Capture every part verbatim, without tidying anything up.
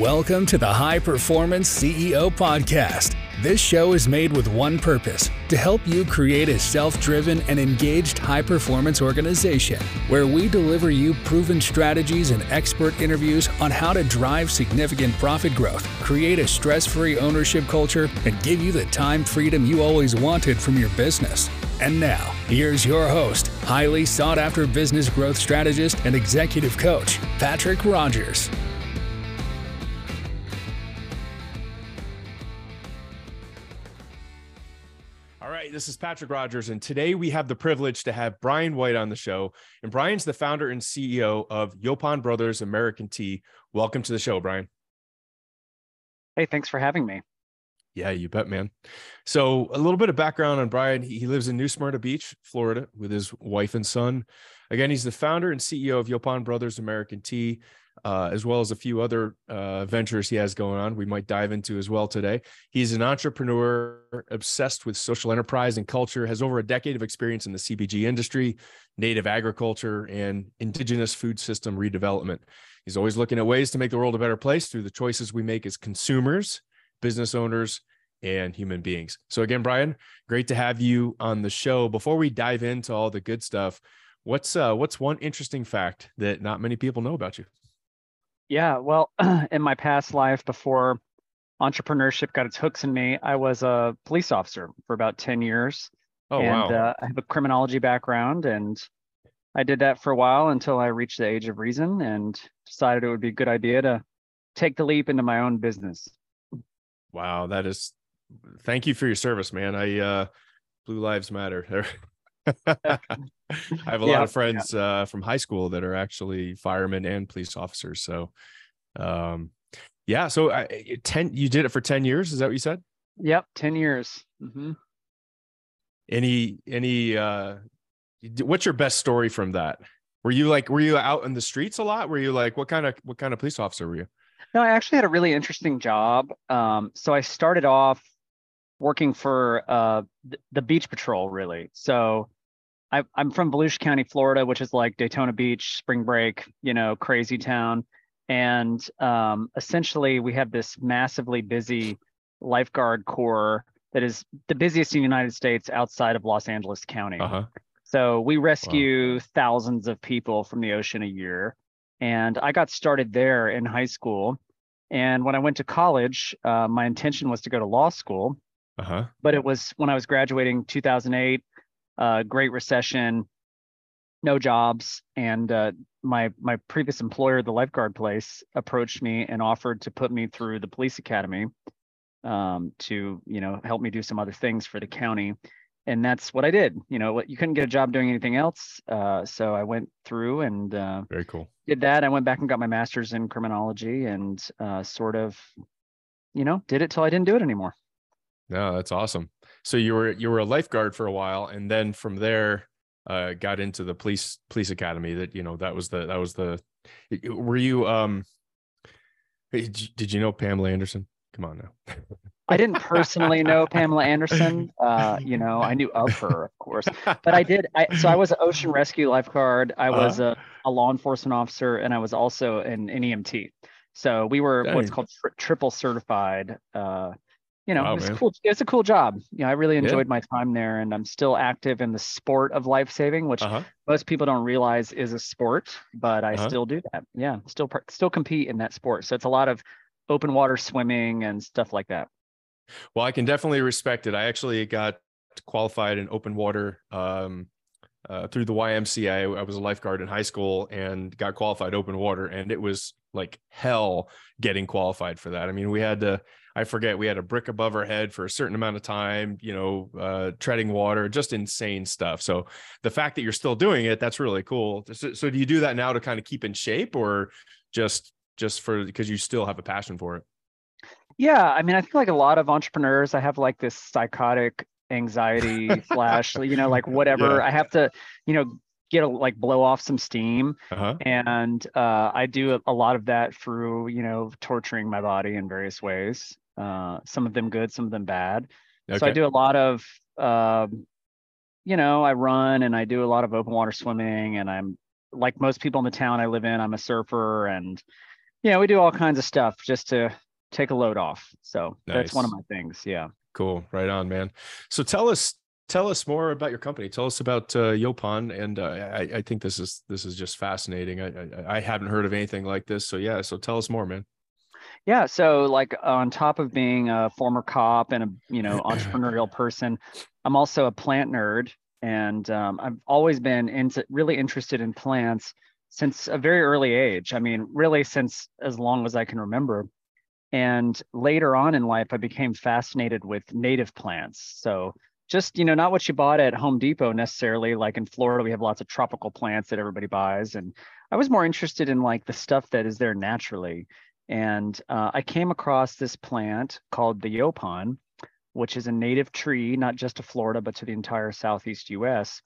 Welcome to the High Performance C E O Podcast. This show is made with one purpose, to help you create a self-driven and engaged high-performance organization, where we deliver you proven strategies and expert interviews on how to drive significant profit growth, create a stress-free ownership culture, and give you the time freedom you always wanted from your business. And now, here's your host, highly sought-after business growth strategist and executive coach, Patrick Rogers. This is Patrick Rogers, and today we have the privilege to have Bryon White on the show. And Bryan's the founder and C E O of Yaupon Brothers American Tea. Welcome to the show, Bryon. Hey, thanks for having me. Yeah, you bet, man. So a little bit of background on Bryon. He lives in New Smyrna Beach, Florida, with his wife and son. Again, he's the founder and C E O of Yaupon Brothers American Tea, uh, as well as a few other uh, ventures he has going on we might dive into as well today. He's an entrepreneur obsessed with social enterprise and culture, has over a decade of experience in the C B G industry, native agriculture, and indigenous food system redevelopment. He's always looking at ways to make the world a better place through the choices we make as consumers, business owners, and human beings. So again, Bryon, great to have you on the show. Before we dive into all the good stuff, what's uh, what's one interesting fact that not many people know about you? Yeah, well, in my past life, before entrepreneurship got its hooks in me, I was a police officer for about ten years. Oh, and, wow. Uh, I have a criminology background, and I did that for a while until I reached the age of reason and decided it would be a good idea to take the leap into my own business. Wow, that is, thank you for your service, man. I, uh, Blue Lives Matter. I have a yeah, lot of friends yeah. uh, from high school that are actually firemen and police officers. So, um, yeah. So, I, ten. You did it for ten years. Is that what you said? Yep, ten years. Mm-hmm. Any, any. Uh, what's your best story from that? Were you like, were you out in the streets a lot? Were you like, what kind of, what kind of police officer were you? No, I actually had a really interesting job. Um, so I started off working for uh, the beach patrol, really. So I, I'm from Volusia County, Florida, which is like Daytona Beach, spring break, you know, crazy town. And um, essentially, we have this massively busy lifeguard corps that is the busiest in the United States outside of Los Angeles County. Uh-huh. So we rescue wow. thousands of people from the ocean a year. And I got started there in high school. And when I went to college, uh, my intention was to go to law school. Uh-huh. But it was when I was graduating, two thousand eight, uh, Great Recession, no jobs. And uh, my my previous employer, the lifeguard place, approached me and offered to put me through the police academy um, to, you know, help me do some other things for the county. And that's what I did. You know, you couldn't get a job doing anything else. Uh, so I went through and uh, very cool. did that. I went back and got my master's in criminology and uh, sort of, you know, did it till I didn't do it anymore. No, that's awesome. So you were you were a lifeguard for a while, and then from there, uh, got into the police police academy. That you know that was the that was the. Were you um? Did you know Pamela Anderson? Come on now. I didn't personally know Pamela Anderson. Uh, you know, I knew of her, of course, but I did. I, so I was an ocean rescue lifeguard. I was uh, a, a law enforcement officer, and I was also an E M T. So we were dang. what's called tri triple certified. Uh, You know, wow, it's cool. It's a cool job. You know, I really enjoyed yeah. my time there, and I'm still active in the sport of lifesaving, which uh-huh. most people don't realize is a sport, but I uh-huh. still do that. Yeah, still still compete in that sport. So it's a lot of open water swimming and stuff like that. Well, I can definitely respect it. I actually got qualified in open water um, uh, through the Y M C A. I was a lifeguard in high school and got qualified open water, and it was like hell getting qualified for that. I mean, we had to, I forget, we had a brick above our head for a certain amount of time, you know, uh, treading water, just insane stuff. So the fact that you're still doing it, that's really cool. So, so do you do that now to kind of keep in shape, or just, just for, because you still have a passion for it? Yeah. I mean, I think like a lot of entrepreneurs, I have like this psychotic anxiety slash, you know, like whatever yeah. I have to, you know, get to like blow off some steam. Uh-huh. And uh, I do a, a lot of that through, you know, torturing my body in various ways. Uh, some of them good, some of them bad. Okay. So I do a lot of, uh, you know, I run and I do a lot of open water swimming, and I'm like most people in the town I live in, I'm a surfer, and Yeah, we do all kinds of stuff just to take a load off. So nice. That's one of my things. Yeah. Cool. Right on, man. So tell us, tell us more about your company. Tell us about uh, Yaupon. And uh, I, I think this is, this is just fascinating. I, I I haven't heard of anything like this. So yeah. So tell us more, man. Yeah. So like on top of being a former cop and a, you know, entrepreneurial person, I'm also a plant nerd. And um, I've always been into really interested in plants since a very early age. I mean, really since as long as I can remember. And later on in life, I became fascinated with native plants. So just, you know, not what you bought at Home Depot necessarily. Like in Florida, we have lots of tropical plants that everybody buys. And I was more interested in like the stuff that is there naturally. And uh, I came across this plant called the Yaupon, which is a native tree, not just to Florida, but to the entire Southeast U S.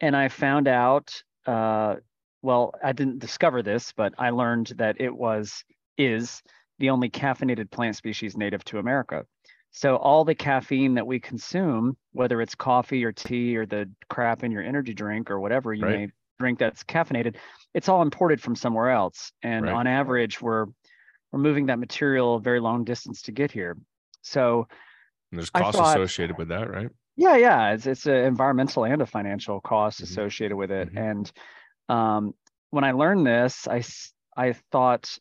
And I found out, uh, well, I didn't discover this, but I learned that it was, is the only caffeinated plant species native to America. So all the caffeine that we consume, whether it's coffee or tea or the crap in your energy drink or whatever you right. may drink that's caffeinated, it's all imported from somewhere else. And right. on average, we're, we're moving that material a very long distance to get here. So and there's costs thought, associated with that, right? Yeah, yeah. It's it's an environmental and a financial cost mm-hmm. associated with it. Mm-hmm. And um, when I learned this, I, I thought,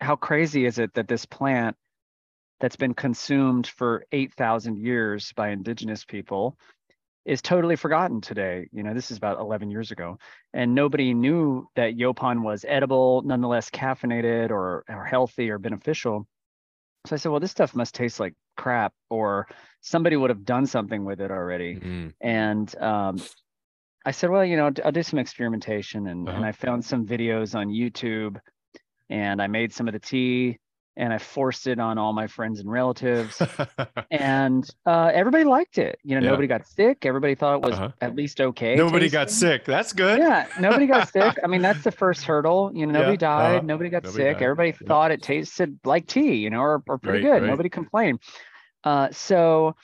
how crazy is it that this plant that's been consumed for eight thousand years by indigenous people is totally forgotten today? You know, this is about eleven years ago. And nobody knew that Yaupon was edible, nonetheless caffeinated or, or healthy or beneficial. So I said, well, this stuff must taste like crap, or somebody would have done something with it already. Mm-hmm. And um, I said, well, you know, I'll do some experimentation. And, uh-huh. and I found some videos on YouTube, and I made some of the tea, and I forced it on all my friends and relatives. and uh, everybody liked it. You know, yeah. nobody got sick. Everybody thought it was uh-huh. at least okay. Nobody tasting. got sick. That's good. Yeah, nobody got sick. I mean, that's the first hurdle. You know, nobody yeah. died. Uh-huh. Nobody got nobody sick. Died. Everybody yeah. thought it tasted like tea, you know, or, or pretty right, good. Right. Nobody complained. Uh, so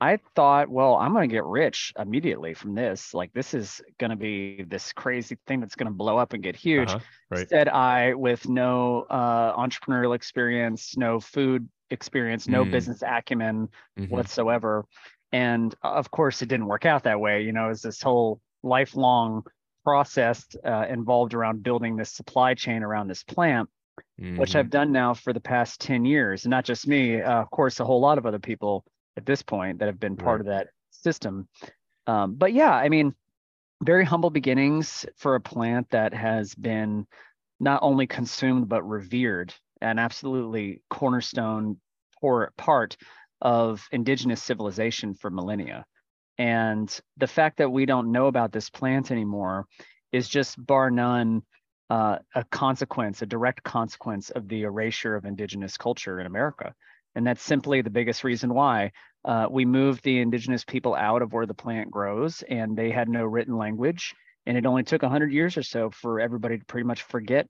I thought, well, I'm going to get rich immediately from this. Like, this is going to be this crazy thing that's going to blow up and get huge. Uh-huh, right. Instead, I, with no uh, entrepreneurial experience, no food experience, no mm. business acumen mm-hmm. whatsoever. And of course, it didn't work out that way. You know, it's this whole lifelong process uh, involved around building this supply chain around this plant. Mm-hmm. Which I've done now for the past ten years, and not just me, uh, of course, a whole lot of other people at this point that have been part right. of that system. Um, but yeah, I mean, very humble beginnings for a plant that has been not only consumed, but revered, an absolutely cornerstone or part of indigenous civilization for millennia. And the fact that we don't know about this plant anymore is just bar none Uh, a consequence, a direct consequence of the erasure of indigenous culture in America. And that's simply the biggest reason why uh, we moved the indigenous people out of where the plant grows, and they had no written language. And it only took one hundred years or so for everybody to pretty much forget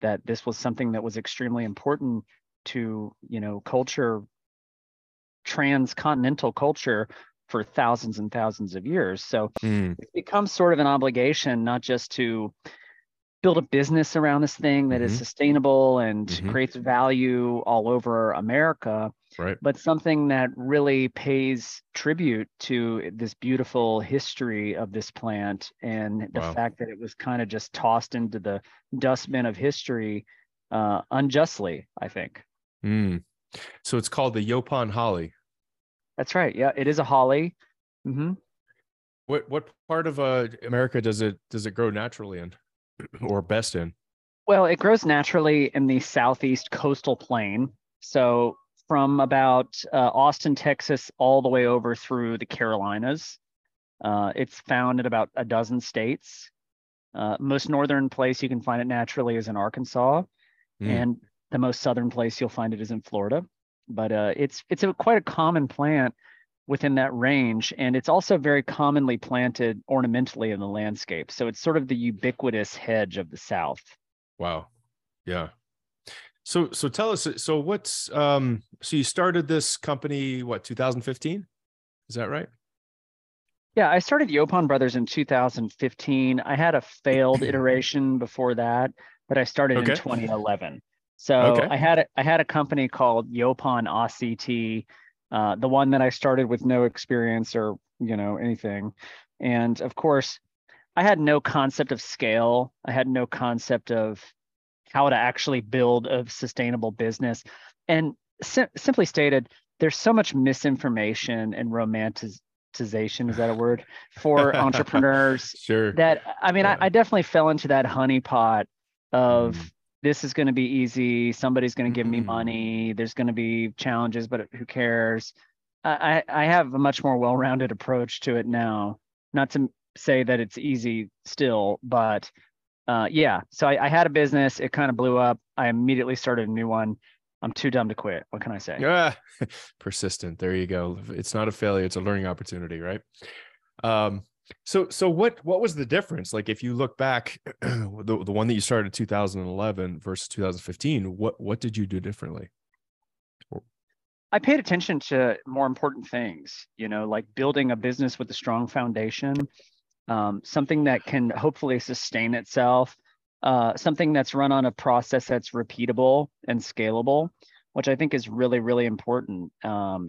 that this was something that was extremely important to, you know, culture, transcontinental culture, for thousands and thousands of years. So mm. it becomes sort of an obligation, not just to build a business around this thing that mm-hmm. is sustainable and mm-hmm. creates value all over America, right. but something that really pays tribute to this beautiful history of this plant and the wow. fact that it was kind of just tossed into the dustbin of history uh, unjustly, I think. Mm. So it's called the Yaupon Holly. That's right. Yeah, it is a holly. Mm-hmm. What what part of uh, America does it does it grow naturally in? Or best in? Well, it grows naturally in the southeast coastal plain. So from about uh, Austin, Texas, all the way over through the Carolinas. Uh, it's found in about a dozen states. Uh, most northern place you can find it naturally is in Arkansas. Mm. And the most southern place you'll find it is in Florida. But uh, it's, it's a, quite a common plant within that range. And it's also very commonly planted ornamentally in the landscape. So it's sort of the ubiquitous hedge of the South. Wow. Yeah. So, so tell us, so what's, um, so you started this company, what, two thousand fifteen? Is that right? Yeah. I started Yaupon Brothers in two thousand fifteen. I had a failed iteration before that, but I started okay. in twenty eleven. So okay. I had a, I had a company called Yaupon O C T, uh, the one that I started with no experience or, you know, anything. And of course, I had no concept of scale. I had no concept of how to actually build a sustainable business. And sim- simply stated, there's so much misinformation and romanticization, is that a word, for entrepreneurs? Sure. That, I mean, yeah. I, I definitely fell into that honeypot of, mm. this is going to be easy. Somebody's going to give me money. There's going to be challenges, but who cares? I, I have a much more well-rounded approach to it now. Not to say that it's easy still, but uh, yeah. So I, I had a business. It kind of blew up. I immediately started a new one. I'm too dumb to quit. What can I say? Yeah, persistent. There you go. It's not a failure. It's a learning opportunity, right? Um, So, so what, what was the difference? Like, if you look back, the, the one that you started in two thousand eleven versus two thousand fifteen, what, what did you do differently? I paid attention to more important things, you know, like building a business with a strong foundation, um, something that can hopefully sustain itself, uh, something that's run on a process that's repeatable and scalable, which I think is really, really important. Um,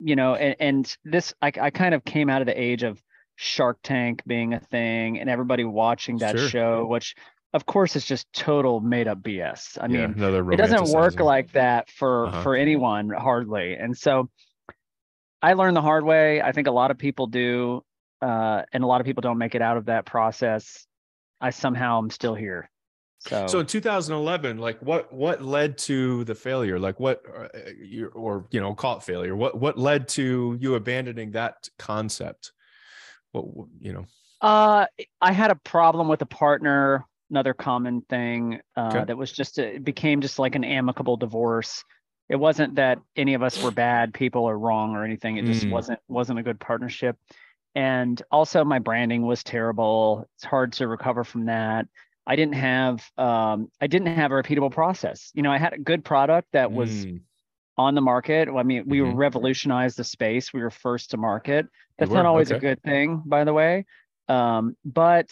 you know, and, and this, I, I kind of came out of the age of Shark Tank being a thing and everybody watching that sure. show, which of course is just total made up B S. I yeah, mean, no, it doesn't work like that for, uh-huh. for anyone hardly. And so I learned the hard way. I think a lot of people do. Uh, and a lot of people don't make it out of that process. I somehow am still here. So, so in two thousand eleven, like what, what led to the failure? Like what, or, or, you know, call it failure. What, what led to you abandoning that concept? What, you know, uh, I had a problem with a partner, another common thing uh, okay. that was just, a, it became just like an amicable divorce. It wasn't that any of us were bad people or wrong or anything. It just mm. wasn't, wasn't a good partnership. And also my branding was terrible. It's hard to recover from that. I didn't have, um, I didn't have a repeatable process. You know, I had a good product that was mm. on the market. I mean, we mm-hmm. revolutionized the space. We were first to market. That's not always okay. a good thing, by the way. Um, but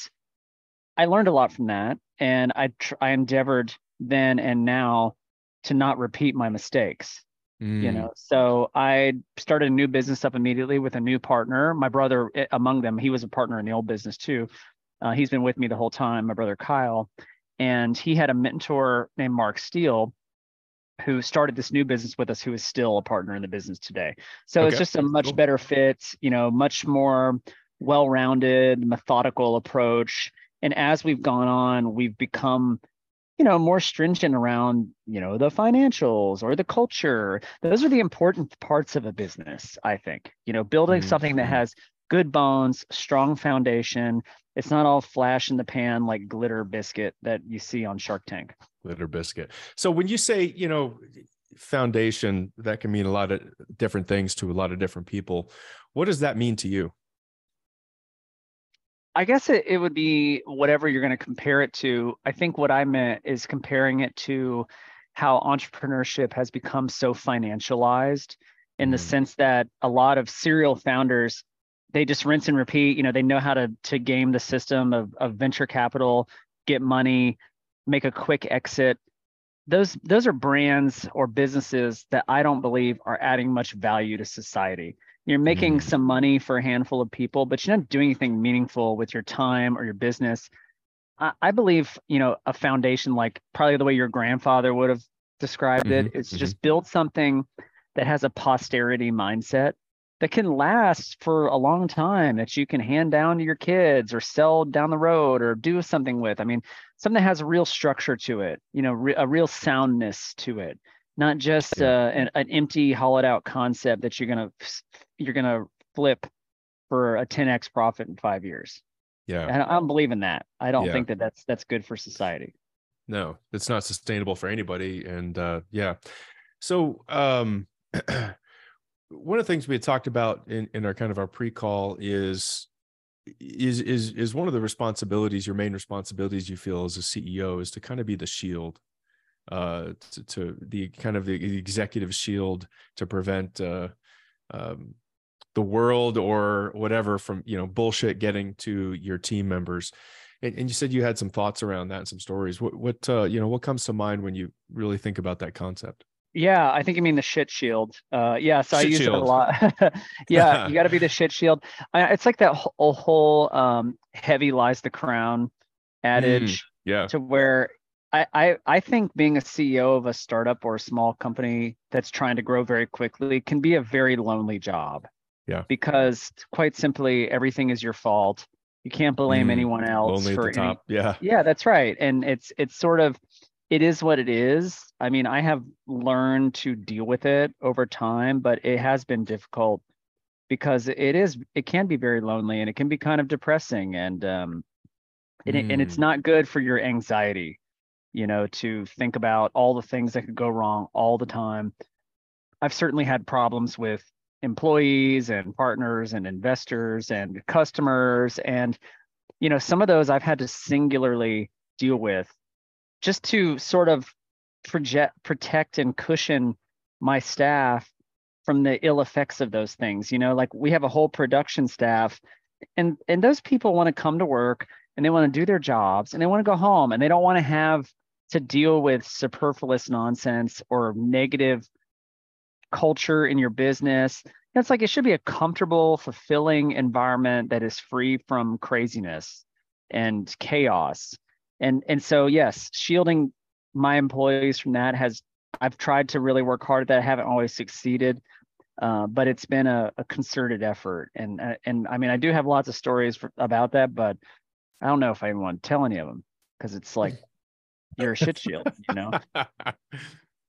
I learned a lot from that. And I tr- I endeavored then and now to not repeat my mistakes, mm. you know? So I started a new business up immediately with a new partner. My brother among them, he was a partner in the old business too. Uh, he's been with me the whole time, my brother, Kyle. And he had a mentor named Mark Steele, who started this new business with us, who is still a partner in the business today. So okay. it's just a much cool. better fit, you know, much more well-rounded, methodical approach. And as we've gone on, we've become, you know, more stringent around, you know, the financials or the culture. Those are the important parts of a business, I think, you know, building mm-hmm. something that has good bones, strong foundation. It's not all flash in the pan, like glitter biscuit that you see on Shark Tank. Glitter biscuit. So when you say, you know, foundation, that can mean a lot of different things to a lot of different people. What does that mean to you? I guess it, it would be whatever you're going to compare it to. I think what I meant is comparing it to how entrepreneurship has become so financialized in mm. the sense that a lot of serial founders, they just rinse and repeat. You know, they know how to to game the system of, of venture capital, get money, make a quick exit. Those those are brands or businesses that I don't believe are adding much value to society. You're making mm-hmm. some money for a handful of people, but you're not doing anything meaningful with your time or your business. I, I believe, you know, a foundation, like probably the way your grandfather would have described mm-hmm. it, is mm-hmm. just build something that has a posterity mindset that can last for a long time, that you can hand down to your kids or sell down the road or do something with. I mean, something that has a real structure to it, you know, re- a real soundness to it, not just uh, an, an empty, hollowed out concept that you're going to you're going to flip for a ten X profit in five years. Yeah. And I don't believe in that. I don't yeah. think that that's that's good for society. No, it's not sustainable for anybody. And uh, yeah. So, um one of the things we had talked about in, in our kind of our pre-call is, is, is, is one of the responsibilities, your main responsibilities you feel as a C E O is to kind of be the shield, uh, to, to the kind of the executive shield to prevent, uh, um, the world or whatever from, you know, bullshit getting to your team members. And, and you said you had some thoughts around that and some stories. What, what, uh, you know, what comes to mind when you really think about that concept? Yeah, I think you mean the shit shield. Uh, yeah, so shit I use shield. it a lot. Yeah, you got to be the shit shield. I, it's like that whole, whole um, heavy lies the crown adage. Mm, yeah. To where I, I, I think being a C E O of a startup or a small company that's trying to grow very quickly can be a very lonely job. Yeah. Because quite simply, everything is your fault. You can't blame mm, anyone else. Lonely for at the any, top. Yeah. Yeah, that's right. And it's it's sort of. It is what it is. I mean, I have learned to deal with it over time, but it has been difficult because it is, it can be very lonely and it can be kind of depressing, and um, and, mm. it, and it's not good for your anxiety, you know, to think about all the things that could go wrong all the time. I've certainly had problems with employees and partners and investors and customers. And, you know, some of those I've had to singularly deal with, just to sort of project, protect and cushion my staff from the ill effects of those things. You know, like we have a whole production staff, and, and those people want to come to work and they want to do their jobs and they want to go home, and they don't want to have to deal with superfluous nonsense or negative culture in your business. That's like, it should be a comfortable, fulfilling environment that is free from craziness and chaos. And and so, yes, shielding my employees from that has, I've tried to really work hard at that. I haven't always succeeded, uh, but it's been a, a concerted effort. And, and I mean, I do have lots of stories for, about that, but I don't know if I even want to tell any of them, because it's like, you're a shit shield, you know? Yeah.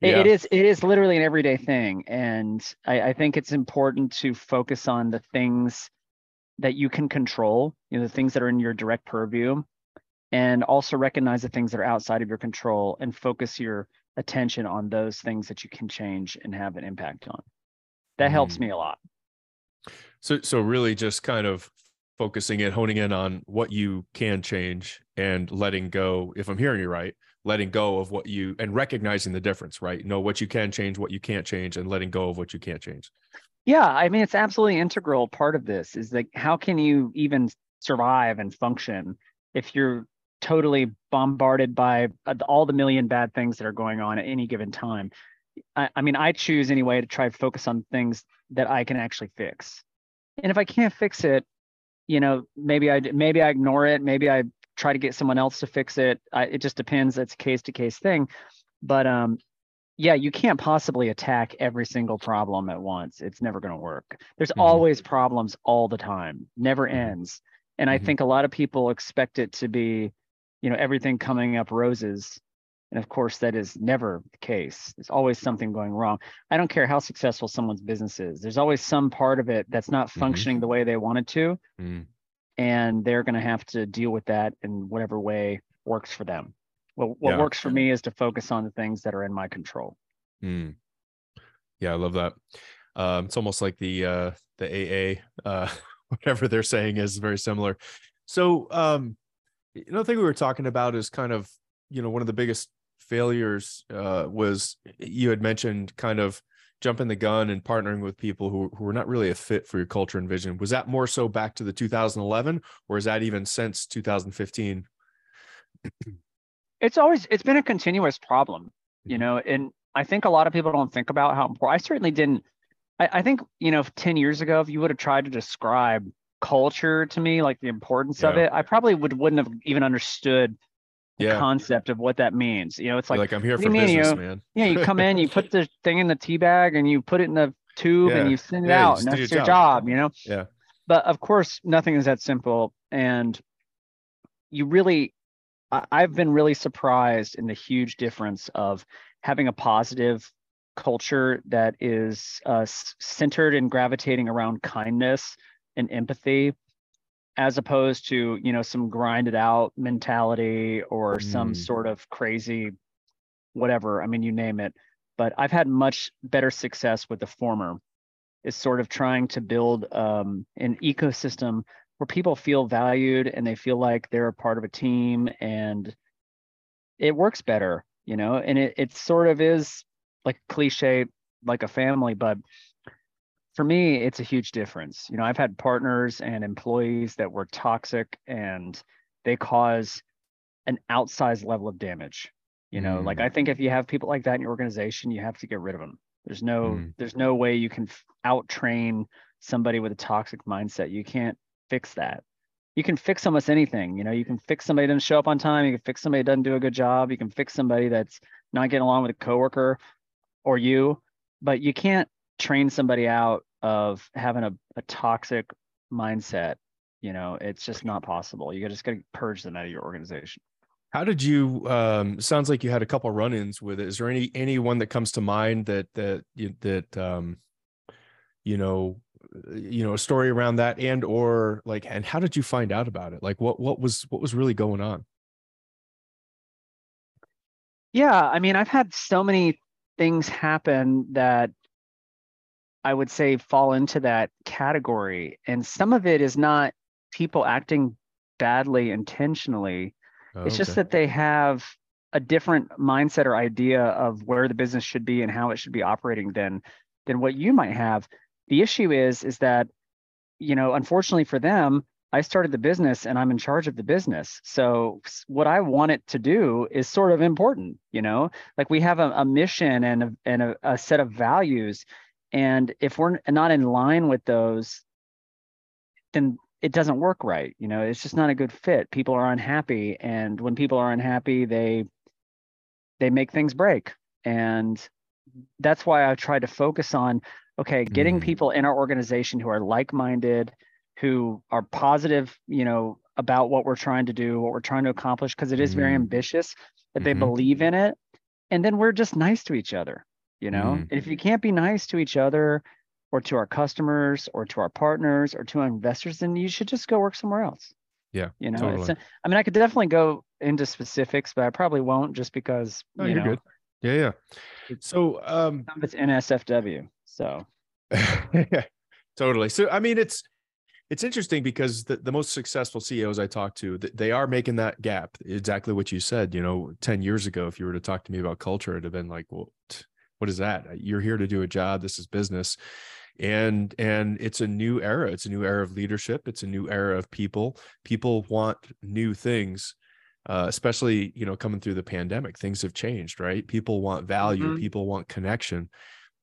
it, it is it is literally an everyday thing. And I, I think it's important to focus on the things that you can control, you know, the things that are in your direct purview. And also recognize the things that are outside of your control and focus your attention on those things that you can change and have an impact on. That helps mm. me a lot. So, so really just kind of focusing and honing in on what you can change and letting go, if I'm hearing you right, letting go of what you, and recognizing the difference, right? Know what you can change, what you can't change, and letting go of what you can't change. Yeah. I mean, it's absolutely integral part of this is like, how can you even survive and function if you're totally bombarded by all the million bad things that are going on at any given time? I, I mean, I choose anyway to try to focus on things that I can actually fix. And if I can't fix it, you know, maybe I maybe I ignore it. Maybe I try to get someone else to fix it. I, it just depends. It's a case to case thing. But um, yeah, you can't possibly attack every single problem at once. It's never going to work. There's mm-hmm. always problems all the time. Never ends. And mm-hmm. I think a lot of people expect it to be, you know, everything coming up roses. And of course, that is never the case. There's always something going wrong. I don't care how successful someone's business is. There's always some part of it that's not functioning mm-hmm. the way they wanted to. Mm-hmm. And they're going to have to deal with that in whatever way works for them. Well, what yeah. works for me is to focus on the things that are in my control. Mm. Yeah, I love that. Um, it's almost like the uh, the A A, uh, whatever they're saying is very similar. So, um, another thing we were talking about is kind of, you know, one of the biggest failures uh, was, you had mentioned kind of jumping the gun and partnering with people who, who were not really a fit for your culture and vision. Was that more so back to the two thousand eleven, or is that even since two thousand fifteen? It's always, it's been a continuous problem, you know, and I think a lot of people don't think about how important, I certainly didn't. I, I think, you know, ten years ago, if you would have tried to describe culture to me, like the importance yeah. of it, I probably would wouldn't have even understood the yeah. concept of what that means. You know, it's like, like I'm here for business, you? man. Yeah, you come in, you put the thing in the tea bag, and you put it in the tube, yeah. and you send it yeah, out, you and that's your, your job. job. You know. Yeah. But of course, nothing is that simple, and you really, I, I've been really surprised in the huge difference of having a positive culture that is uh, centered and gravitating around kindness and empathy, as opposed to, you know, some grinded out mentality or mm. some sort of crazy whatever. I mean, you name it. But I've had much better success with the former, is sort of trying to build um, an ecosystem where people feel valued and they feel like they're a part of a team, and it works better, you know, and it, it sort of is like cliche, like a family, but for me, it's a huge difference. You know, I've had partners and employees that were toxic and they cause an outsized level of damage. You know, mm. like I think if you have people like that in your organization, you have to get rid of them. There's no, mm. there's no way you can out train somebody with a toxic mindset. You can't fix that. You can fix almost anything. You know, you can fix somebody that doesn't show up on time. You can fix somebody that doesn't do a good job. You can fix somebody that's not getting along with a coworker or you, but you can't train somebody out of having a, a toxic mindset. You know, it's just not possible. You just got to purge them out of your organization. How did you, um, sounds like you had a couple of run-ins with it. Is there any, anyone that comes to mind that, that, that, um, you know, you know, a story around that and, or like, and how did you find out about it? Like what, what was, what was really going on? Yeah. I mean, I've had so many things happen that I would say fall into that category. And some of it is not people acting badly intentionally. It's okay. Just that they have a different mindset or idea of where the business should be and how it should be operating than than what you might have. The issue is is that, you know, unfortunately for them, I started the business and I'm in charge of the business. So what I want it to do is sort of important, you know, like we have a, a mission and a, and a, a set of values. And if we're not in line with those, then it doesn't work right. You know, it's just not a good fit. People are unhappy. And when people are unhappy, they, they make things break. And that's why I tried to focus on, okay, getting mm-hmm. people in our organization who are like-minded, who are positive, you know, about what we're trying to do, what we're trying to accomplish, because it is mm-hmm. very ambitious, that mm-hmm. they believe in it. And then we're just nice to each other, you know, mm-hmm. and if you can't be nice to each other, or to our customers, or to our partners, or to our investors, then you should just go work somewhere else. Yeah, you know, totally. It's a, I mean, I could definitely go into specifics, but I probably won't just because no, you you're know, good. Yeah, yeah. It's, so um, it's N S F W. So yeah, totally. So I mean, it's it's interesting because the, the most successful C E Os I talk to, they are making that gap. Exactly what you said. You know, ten years ago, if you were to talk to me about culture, it'd have been like, well, what is that? You're here to do a job. This is business. And, and it's a new era. It's a new era of leadership. It's a new era of people. People want new things, uh, especially, you know, coming through the pandemic, things have changed, right? People want value. Mm-hmm. People want connection.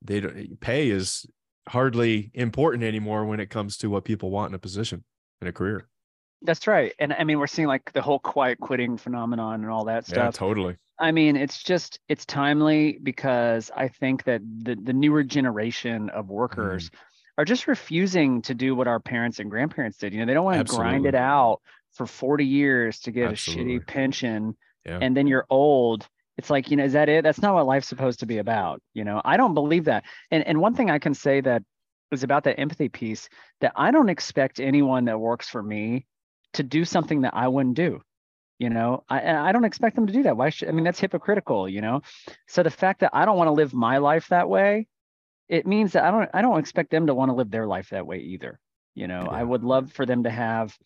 They don't, pay is hardly important anymore when it comes to what people want in a position, in a career. That's right. And I mean, we're seeing like the whole quiet quitting phenomenon and all that stuff. Yeah, totally. I mean, it's just, it's timely because I think that the, the newer generation of workers mm. are just refusing to do what our parents and grandparents did. You know, they don't want Absolutely. to grind it out for forty years to get Absolutely. a shitty pension. Yeah. And then you're old. It's like, you know, is that it? That's not what life's supposed to be about. You know, I don't believe that. And and one thing I can say that is about that empathy piece, that I don't expect anyone that works for me to do something that I wouldn't do. You know, I, I don't expect them to do that. Why should, I mean, that's hypocritical, you know? So the fact that I don't want to live my life that way, it means that I don't, I don't expect them to want to live their life that way either. You know, yeah. I would love for them to have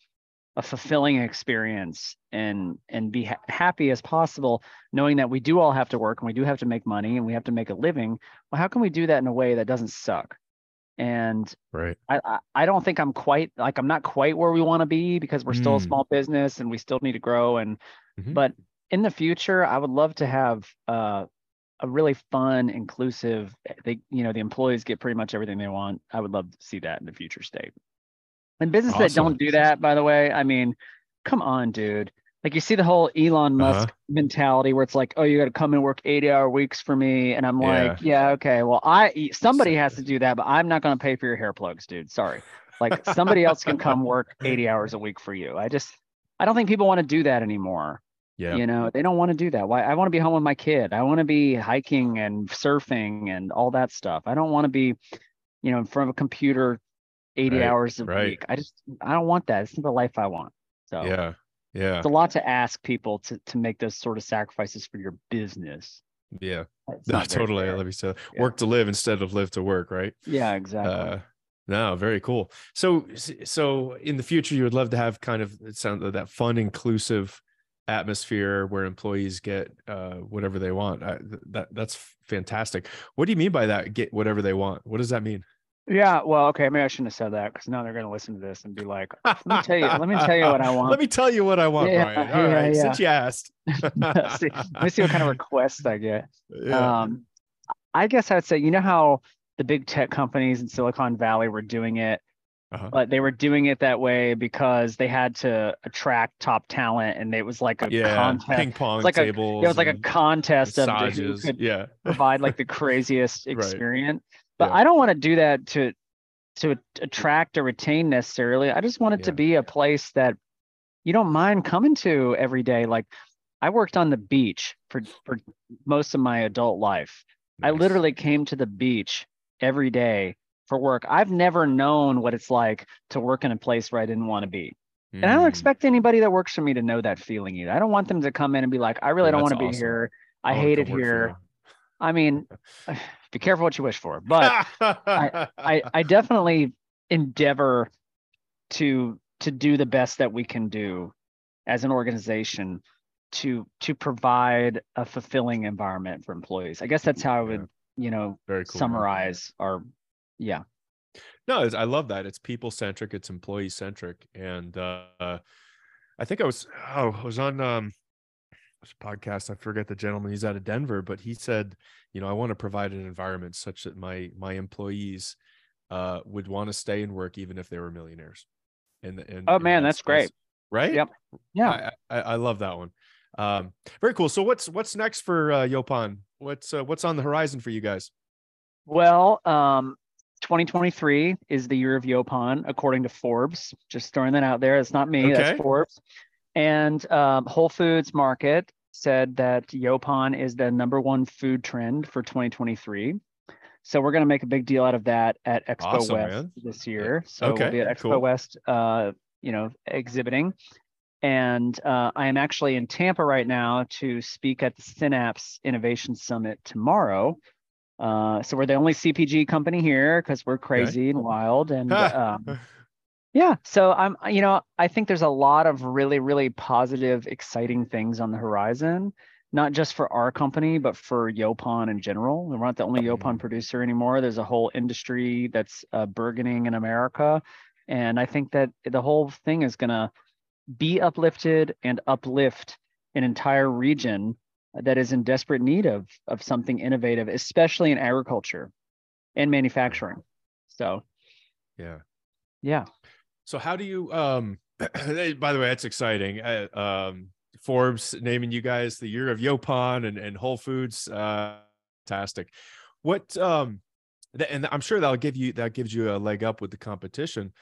a fulfilling experience and, and be ha- happy as possible, knowing that we do all have to work and we do have to make money and we have to make a living. Well, how can we do that in a way that doesn't suck? And right. I, I don't think I'm quite like I'm not quite where we want to be because we're mm. still a small business and we still need to grow. And mm-hmm. but in the future, I would love to have uh, a really fun, inclusive. They, you know, the employees get pretty much everything they want. I would love to see that in the future state. And businesses awesome. that don't do that, by the way, I mean, come on, dude. Like you see the whole Elon Musk uh-huh. mentality where it's like, oh, you got to come and work eighty hour weeks for me. And I'm yeah. like, yeah, okay. Well, I, somebody has to do that, but I'm not going to pay for your hair plugs, dude. Sorry. Like somebody else can come work eighty hours a week for you. I just, I don't think people want to do that anymore. Yeah. You know, they don't want to do that. Why? I want to be home with my kid. I want to be hiking and surfing and all that stuff. I don't want to be, you know, in front of a computer eighty right. hours a right. week. I just, I don't want that. It's not the life I want. So yeah. Yeah. It's a lot to ask people to, to make those sort of sacrifices for your business. Yeah. No, totally. I love you. So yeah. work to live instead of live to work, right? Yeah, exactly. Uh, no, very cool. So, so in the future, you would love to have kind of it sounds like that fun, inclusive atmosphere where employees get uh, whatever they want. I, that That's fantastic. What do you mean by that? Get whatever they want. What does that mean? Yeah, well, okay, maybe I shouldn't have said that, because now they're going to listen to this and be like, let me tell you, let me tell you what I want. Let me tell you what I want, yeah, Bryon. All yeah, right, yeah. Since you asked. Let's see, let me see what kind of requests I get. Yeah. Um, I guess I'd say, you know how the big tech companies in Silicon Valley were doing it, uh-huh. but they were doing it that way because they had to attract top talent, and it was like a yeah, contest. Ping pong like tables. A, it was like a contest massages. Of who could yeah. provide like the craziest experience. Right. But yeah. I don't want to do that to to attract or retain necessarily. I just want it yeah. to be a place that you don't mind coming to every day. Like I worked on the beach for, for most of my adult life. Nice. I literally came to the beach every day for work. I've never known what it's like to work in a place where I didn't want to be. Mm. And I don't expect anybody that works for me to know that feeling either. I don't want them to come in and be like, I really yeah, don't want to awesome. be here. I, I hate it here. I mean, be careful what you wish for, but I, I, I definitely endeavor to to do the best that we can do as an organization to to provide a fulfilling environment for employees. I guess that's how I would, yeah. you know, Very cool, summarize man. our, yeah. No, I love that. It's people-centric, it's employee-centric. And uh, I think I was, oh, I was on, um, podcast, I forget the gentleman, he's out of Denver, but he said, you know, I want to provide an environment such that my my employees uh would want to stay and work even if they were millionaires. And, and oh man, and that's, that's great. Right? Yep. Yeah. I, I, I love that one. Um very cool. So what's what's next for uh Yaupon? What's uh, what's on the horizon for you guys? Well, um twenty twenty-three is the year of Yaupon according to Forbes. Just throwing that out there. It's not me, okay. That's Forbes. And um, Whole Foods Market said that Yaupon is the number one food trend for twenty twenty-three. So we're going to make a big deal out of that at Expo awesome, West man. this year. So okay, we'll be at Expo cool. West, uh, you know, exhibiting. And uh, I am actually in Tampa right now to speak at the Synapse Innovation Summit tomorrow. Uh, so we're the only C P G company here because we're crazy okay. and wild and. um, Yeah. So I'm, you know, I think there's a lot of really, really positive, exciting things on the horizon, not just for our company, but for Yaupon in general. We're not the only Yaupon producer anymore. There's a whole industry that's uh, burgeoning in America. And I think that the whole thing is going to be uplifted and uplift an entire region that is in desperate need of, of something innovative, especially in agriculture and manufacturing. So, yeah. Yeah. So how do you, um, by the way, that's exciting. Uh, um, Forbes naming you guys the year of Yaupon and, and Whole Foods. Uh, fantastic. What, um, th- and I'm sure that'll give you, that gives you a leg up with the competition.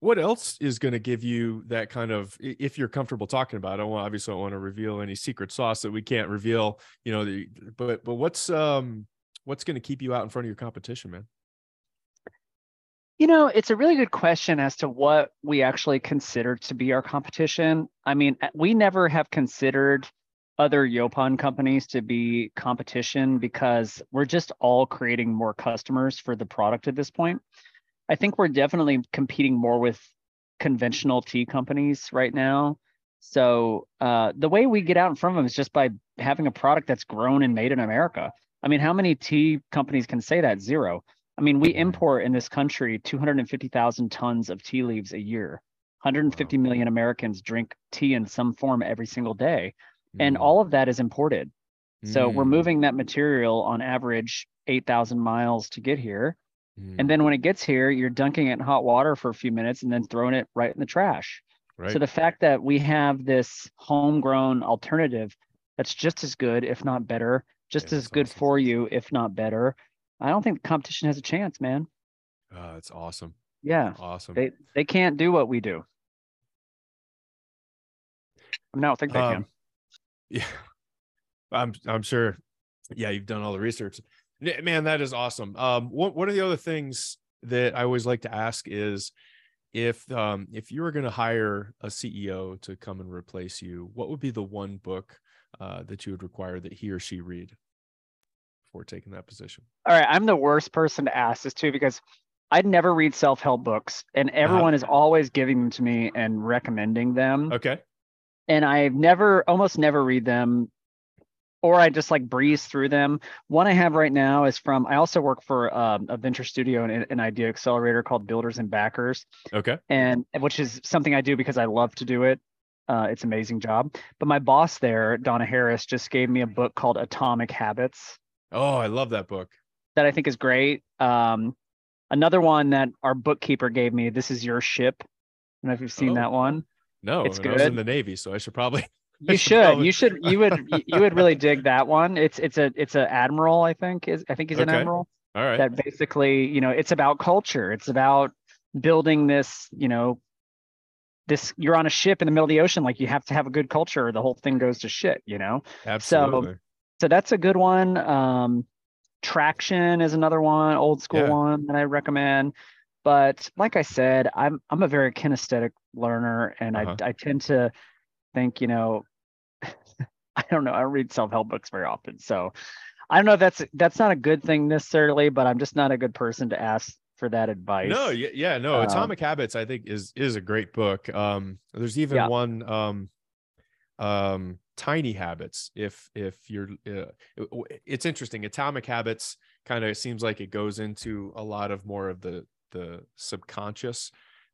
What else is going to give you that kind of, if you're comfortable talking about it? I don't want, obviously don't want to reveal any secret sauce that we can't reveal, you know, the, but, but what's, um, what's going to keep you out in front of your competition, man? You know, it's a really good question as to what we actually consider to be our competition. I mean, we never have considered other Yaupon companies to be competition because we're just all creating more customers for the product at this point. I think we're definitely competing more with conventional tea companies right now. So uh, the way we get out in front of them is just by having a product that's grown and made in America. I mean, how many tea companies can say that? Zero. I mean, we import in this country two hundred fifty thousand tons of tea leaves a year. one hundred fifty million Americans drink tea in some form every single day. And mm. all of that is imported. So mm. we're moving that material on average eight thousand miles to get here. Mm. And then when it gets here, you're dunking it in hot water for a few minutes and then throwing it right in the trash. Right. So the fact that we have this homegrown alternative that's just as good, if not better, just yeah, as good awesome. for you, if not better, I don't think the competition has a chance, man. Uh, it's awesome. Yeah. Awesome. They they can't do what we do. No, I don't think they um, can. Yeah. I'm I'm sure. Yeah, you've done all the research. Man, that is awesome. Um, what, one of the other things that I always like to ask is if um if you were going to hire a C E O to come and replace you, what would be the one book uh, that you would require that he or she read before taking that position? All right, I'm the worst person to ask this to because I'd never read self-help books, and everyone uh, is always giving them to me and recommending them. Okay. And I've never, almost never read them or I just like breeze through them. One I have right now is from, I also work for um, a venture studio and an idea accelerator called Builders and Backers. Okay. And which is something I do because I love to do it. Uh, it's an amazing job. But my boss there, Donna Harris, just gave me a book called Atomic Habits. Oh, I love that book. That I think is great. Um, another one that our bookkeeper gave me, This Is Your Ship. I don't know if you've seen oh, that one. No, it's good. I was in the Navy, so I should probably... You should, probably. you should, you would, you would really dig that one. It's, it's a, it's an admiral, I think is, I think he's okay. an admiral. All right. That basically, you know, it's about culture. It's about building this, you know, this, you're on a ship in the middle of the ocean. Like you have to have a good culture or the whole thing goes to shit, you know? Absolutely. So, so that's a good one. Um, Traction is another one, old school yeah. one that I recommend. But like I said, I'm, I'm a very kinesthetic learner and uh-huh. I, I tend to think, you know, I don't know. I don't read self-help books very often. So I don't know if that's, that's not a good thing necessarily, but I'm just not a good person to ask for that advice. No. Yeah. No. Um, Atomic Habits, I think is, is a great book. Um, there's even yeah. one, um, um, Tiny Habits. If, if you're, uh, it, it's interesting. Atomic Habits kind of seems like it goes into a lot of more of the, the subconscious,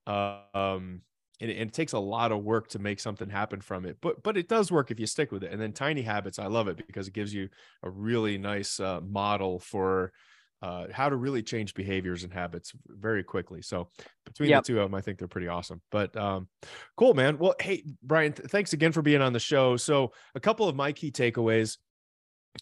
uh, um, And it, and it takes a lot of work to make something happen from it, but but it does work if you stick with it. And then Tiny Habits, I love it because it gives you a really nice uh, model for uh, how to really change behaviors and habits very quickly. So between yep. the two of them, I think they're pretty awesome. But um, cool, man. Well, hey, Bryon, th- thanks again for being on the show. So a couple of my key takeaways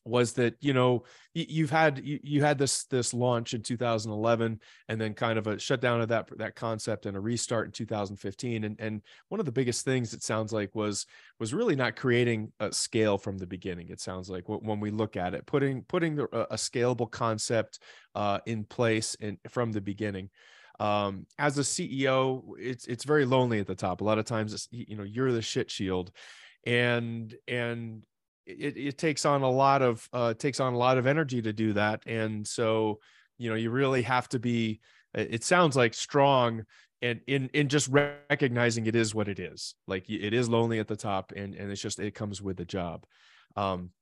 was that, you know, you've had, you, you had this, this launch in two thousand eleven and then kind of a shutdown of that, that concept and a restart in two thousand fifteen. And, and one of the biggest things it sounds like was, was really not creating a scale from the beginning. It sounds like when we look at it, putting, putting a, a scalable concept uh, in place and from the beginning. Um, as a C E O, it's, it's very lonely at the top. A lot of times it's, you know, you're the shit shield and, and, It, it takes on a lot of uh, takes on a lot of energy to do that, and so you know you really have to be. It sounds like strong, and in in just recognizing it is what it is. Like it is lonely at the top, and and it's just it comes with the job. Um,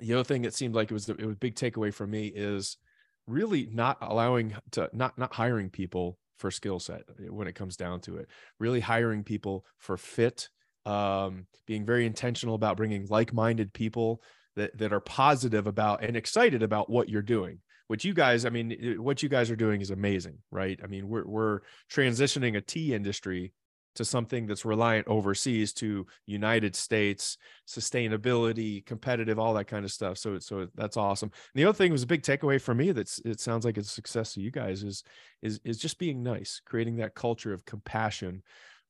the other thing that seemed like it was the, it was a big takeaway for me is really not allowing to not not hiring people for skill set when it comes down to it. Really hiring people for fit. Um, being very intentional about bringing like-minded people that, that are positive about and excited about what you're doing, which you guys, I mean, what you guys are doing is amazing, right? I mean, we're, we're transitioning a tea industry to something that's reliant overseas to United States, sustainability, competitive, all that kind of stuff. So, so that's awesome. And the other thing was a big takeaway for me that's, it sounds like it's a success to you guys is, is, is just being nice, creating that culture of compassion,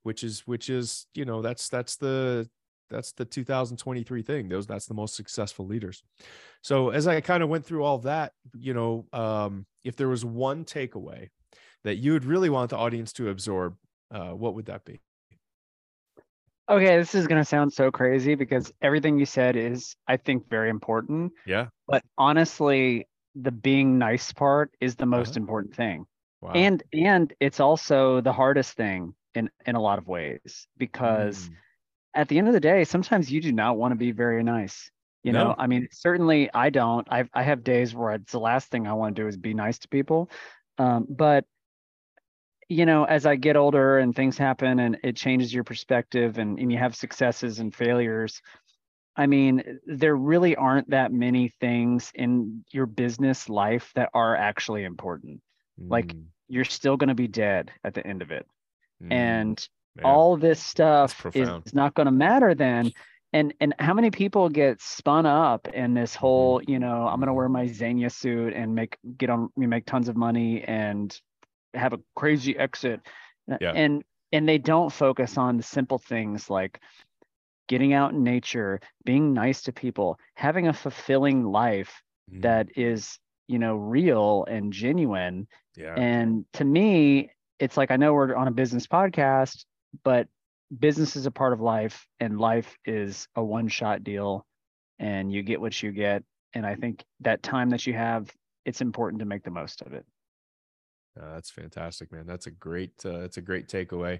which is, which is, you know, that's, that's the, that's the two thousand twenty-three thing. Those, that's the most successful leaders. So as I kind of went through all that, you know, um, if there was one takeaway that you would really want the audience to absorb, uh, what would that be? Okay. This is going to sound so crazy because everything you said is, I think, very important. Yeah. But honestly, the being nice part is the most uh-huh. important thing. Wow. And, and it's also the hardest thing. In, in a lot of ways, because mm. at the end of the day, sometimes you do not want to be very nice. You no. know, I mean, certainly I don't. I've, I have days where it's the last thing I want to do is be nice to people. Um, but, you know, as I get older and things happen and it changes your perspective and, and you have successes and failures, I mean, there really aren't that many things in your business life that are actually important. Mm. Like you're still going to be dead at the end of it. And Man, all this stuff is not going to matter then. And and how many people get spun up in this whole, you know, I'm going to wear my Xenia suit and make get on, you make tons of money and have a crazy exit. Yeah. And and they don't focus on the simple things like getting out in nature, being nice to people, having a fulfilling life mm. that is, you know, real and genuine. Yeah. And to me, it's like, I know we're on a business podcast, but business is a part of life and life is a one-shot deal and you get what you get. And I think that time that you have, it's important to make the most of it. Uh, that's fantastic, man. That's a great, uh, that's a great takeaway.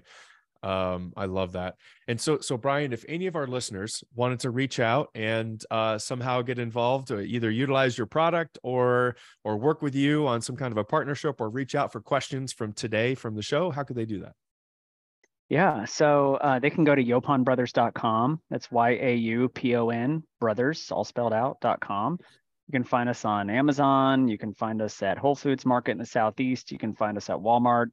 Um, I love that. And so, so Bryon, if any of our listeners wanted to reach out and uh, somehow get involved, or either utilize your product or, or work with you on some kind of a partnership, or reach out for questions from today, from the show, how could they do that? Yeah. So uh, they can go to yaupon brothers dot com. That's Y A U P O N brothers, all spelled out, dot com. You can find us on Amazon. You can find us at Whole Foods Market in the Southeast. You can find us at Walmart.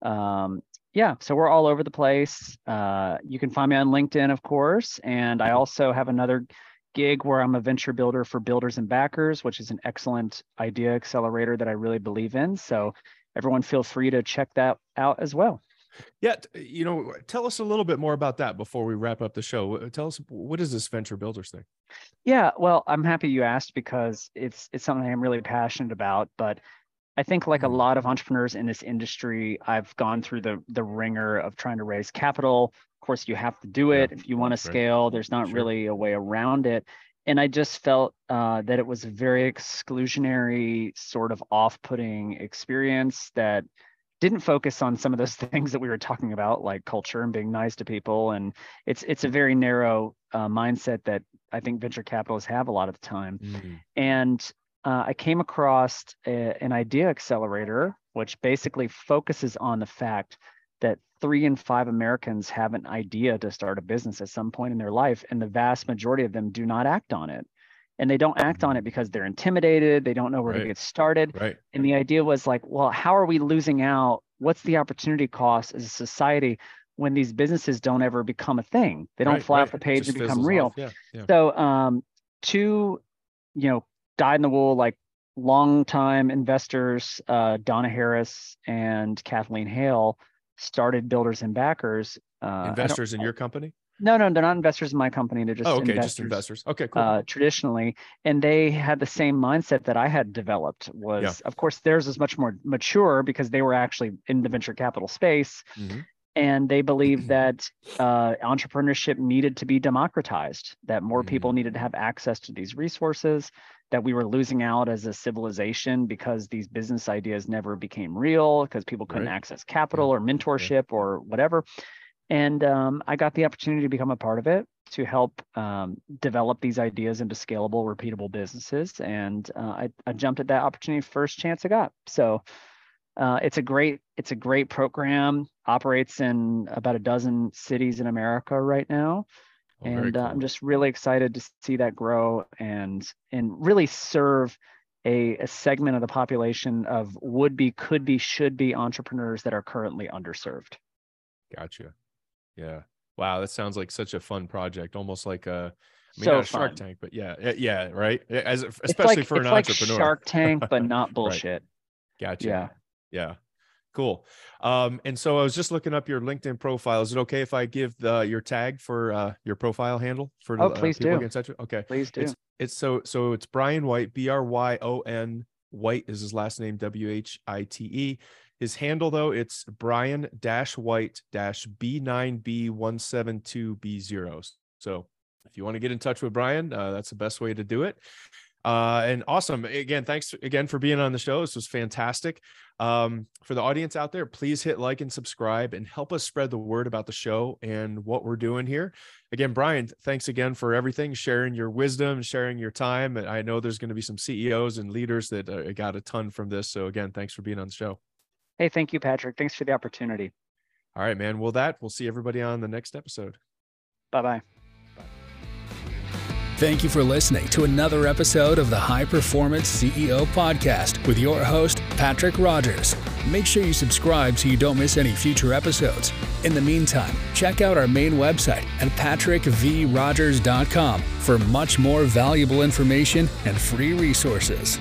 Um, yeah. So we're all over the place. Uh, you can find me on LinkedIn, of course. And I also have another gig where I'm a venture builder for Builders and Backers, which is an excellent idea accelerator that I really believe in. So everyone feel free to check that out as well. Yeah. You know, tell us a little bit more about that before we wrap up the show. Tell us, what is this venture builders thing? Yeah, well, I'm happy you asked, because it's, it's something I'm really passionate about, but I think like a lot of entrepreneurs in this industry, I've gone through the, the ringer of trying to raise capital. Of course, you have to do it. Yeah, if you want to scale, there's not sure. really a way around it. And I just felt uh, that it was a very exclusionary, sort of off-putting experience that didn't focus on some of those things that we were talking about, like culture and being nice to people. And it's it's a very narrow uh, mindset that I think venture capitalists have a lot of the time. Mm-hmm. And uh, I came across a, an idea accelerator, which basically focuses on the fact that three in five Americans have an idea to start a business at some point in their life. And the vast majority of them do not act on it. And they don't act on it because they're intimidated. They don't know where right. to get started. Right. And the idea was like, well, how are we losing out? What's the opportunity cost as a society when these businesses don't ever become a thing? They don't right, fly right. off the page and become real. Yeah, yeah. So um, two, you know, dyed in the wool, like longtime investors, uh, Donna Harris and Kathleen Hale, started Builders and Backers. Uh, investors in your company? No, no, they're not investors in my company. They're just, oh, okay, investors, just investors. Okay, cool. Uh, traditionally, and they had the same mindset that I had developed. Was yeah. of course theirs was much more mature because they were actually in the venture capital space, mm-hmm. and they believed that uh, entrepreneurship needed to be democratized. That more mm-hmm. people needed to have access to these resources. That we were losing out as a civilization because these business ideas never became real because people couldn't right. access capital yeah. or mentorship yeah. or whatever. And um, I got the opportunity to become a part of it, to help um, develop these ideas into scalable, repeatable businesses. And uh, I, I jumped at that opportunity first chance I got. So uh, it's a great, it's a great program. Operates in about a dozen cities in America right now, oh, and cool. uh, I'm just really excited to see that grow and and really serve a, a segment of the population of would be, could be, should be entrepreneurs that are currently underserved. Gotcha. Yeah. Wow. That sounds like such a fun project, almost like a, I mean, so not a Shark Tank, but yeah, yeah. Right. As, especially like, for an entrepreneur. It's like Shark Tank, but not bullshit. Right. Gotcha. Yeah. Yeah. Cool. Um, and so I was just looking up your LinkedIn profile. Is it okay if I give the, your tag for uh, your profile handle for oh, please uh, people do. Get in touch with? Okay. Please do. It's, it's so, so it's Bryon White, B R Y O N White is his last name, W H I T E. His handle, though, it's Bryon White B nine B one seven two B zero. So if you want to get in touch with Bryon, uh, that's the best way to do it. Uh, and awesome. Again, thanks again for being on the show. This was fantastic. Um, for the audience out there, please hit like and subscribe and help us spread the word about the show and what we're doing here. Again, Bryon, thanks again for everything, sharing your wisdom, sharing your time. And I know there's going to be some C E Os and leaders that uh, got a ton from this. So again, thanks for being on the show. Hey, thank you, Patrick. Thanks for the opportunity. All right, man. Well, that, we'll see everybody on the next episode. Bye-bye. Bye. Thank you for listening to another episode of the High Performance C E O Podcast with your host, Patrick Rogers. Make sure you subscribe so you don't miss any future episodes. In the meantime, check out our main website at patrick v rogers dot com for much more valuable information and free resources.